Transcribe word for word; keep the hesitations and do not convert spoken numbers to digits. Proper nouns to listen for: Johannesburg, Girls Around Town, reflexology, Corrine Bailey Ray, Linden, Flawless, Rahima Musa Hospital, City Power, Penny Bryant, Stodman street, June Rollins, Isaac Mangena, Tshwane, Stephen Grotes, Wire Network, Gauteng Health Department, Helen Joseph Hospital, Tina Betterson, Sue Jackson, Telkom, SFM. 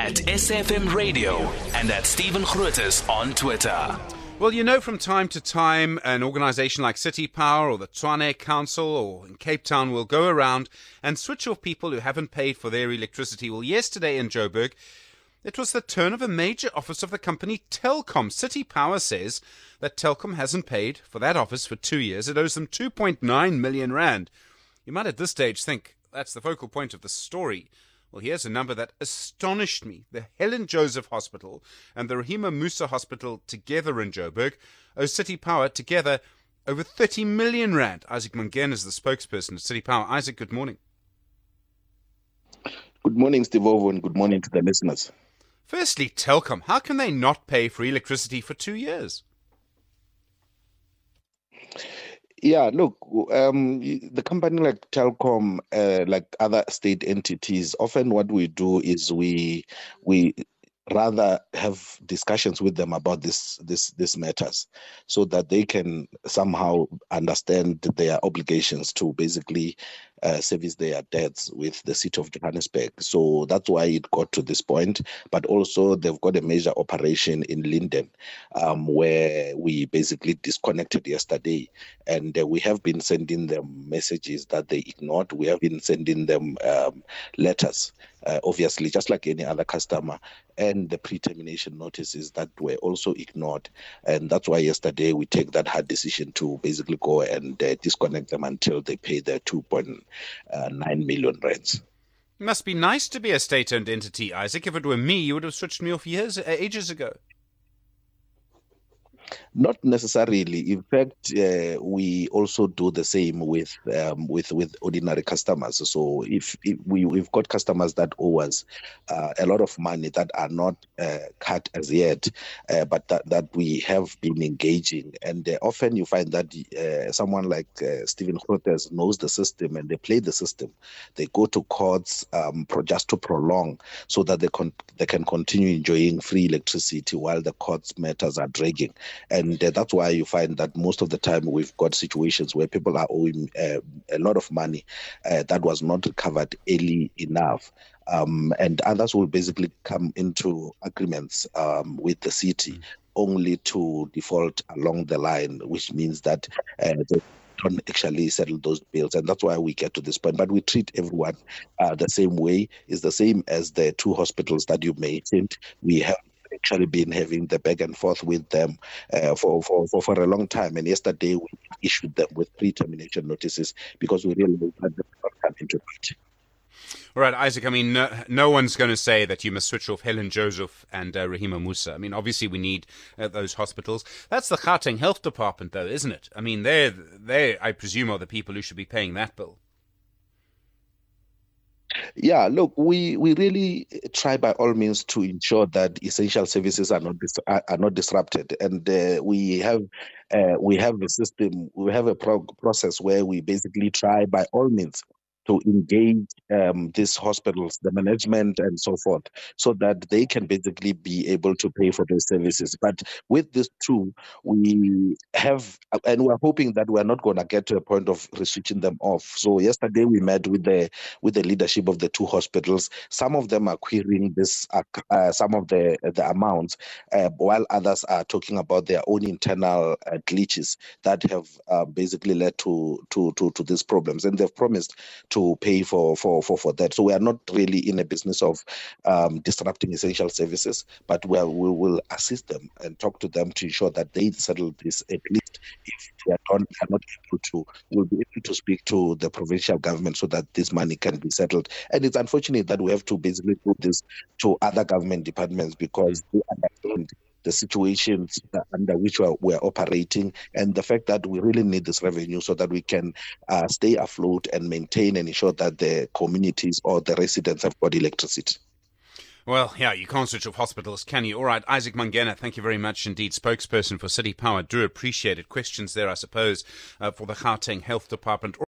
at S F M Radio and at Stephen Grotes on Twitter. Well, you know, from time to time, an organization like City Power or the Tshwane Council or in Cape Town will go around and switch off people who haven't paid for their electricity. Well, yesterday in Joburg, it was the turn of a major office of the company Telkom. City Power says that Telkom hasn't paid for that office for two years. It owes them two point nine million rand. You might at this stage think that's the focal point of the story. Well, here's a number that astonished me. The Helen Joseph Hospital and the Rahima Musa Hospital together in Joburg owe City Power together over thirty million rand. Isaac Mangena is the spokesperson of City Power. Isaac, good morning. Good morning, Stevovo, and good morning to the listeners. Firstly, Telkom, how can they not pay for electricity for two years? Yeah, look, um, the company like Telkom, uh, like other state entities, often what we do is we we rather have discussions with them about this this this matters, so that they can somehow understand their obligations to basically uh, service their debts with the city of Johannesburg. So that's why it got to this point. But also they've got a major operation in Linden, um, where we basically disconnected yesterday, and uh, we have been sending them messages that they ignored. We have been sending them um, letters, uh, obviously, just like any other customer, and the pre-termination notices that were also ignored. And that's why yesterday we take that hard decision to basically go and uh, disconnect them until they pay their two point nine million rands. It must be nice to be a state-owned entity, Isaac. If it were me, you would have switched me off years, ages ago. Not necessarily. In fact, uh, we also do the same with um, with with ordinary customers. So if, if we, we've got customers that owe us uh, a lot of money that are not uh, cut as yet, uh, but that, that we have been engaging. And uh, often you find that uh, someone like uh, Stephen Grotes knows the system and they play the system. They go to courts um, pro- just to prolong so that they, con- they can continue enjoying free electricity while the courts matters are dragging. And uh, that's why you find that most of the time we've got situations where people are owing uh, a lot of money uh, that was not recovered early enough. Um, and others will basically come into agreements um, with the city mm-hmm. only to default along the line, which means that uh, they don't actually settle those bills. And that's why we get to this point. But we treat everyone uh, the same way. It's the same as the two hospitals that you mentioned. We have actually been having the back and forth with them uh, for, for, for, for a long time. And yesterday we issued them with pre-termination notices because we really didn't have them come into it. All right, Isaac, I mean, no, no one's going to say that you must switch off Helen Joseph and uh, Rahima Musa. I mean, obviously we need uh, those hospitals. That's the Gauteng Health Department, though, isn't it? I mean, they they I presume are the people who should be paying that bill. Yeah, look, we, we really try by all means to ensure that essential services are not dis- are not disrupted, and uh, we have uh, we have a system, we have a pro- process where we basically try by all means to engage um, these hospitals, the management and so forth, so that they can basically be able to pay for those services. But with this too, we have, and we're hoping that we're not going to get to a point of switching them off. So yesterday we met with the with the leadership of the two hospitals. Some of them are querying this, uh, some of the, the amounts, uh, while others are talking about their own internal uh, glitches that have uh, basically led to, to, to, to these problems. And they've promised to pay for, for, for, for that. So we are not really in a business of um, disrupting essential services, but we, are, we will assist them and talk to them to ensure that they settle this. At least if they are not, are not able to, we'll be able to speak to the provincial government so that this money can be settled. And it's unfortunate that we have to basically do this to other government departments because they understand the situations under which we're, we're operating, and the fact that we really need this revenue so that we can uh, stay afloat and maintain and ensure that the communities or the residents have got electricity. Well, yeah, you can't switch off hospitals, can you? All right, Isaac Mangena, thank you very much indeed. Spokesperson for City Power, do appreciate it. Questions there, I suppose, uh, for the Gauteng Health Department.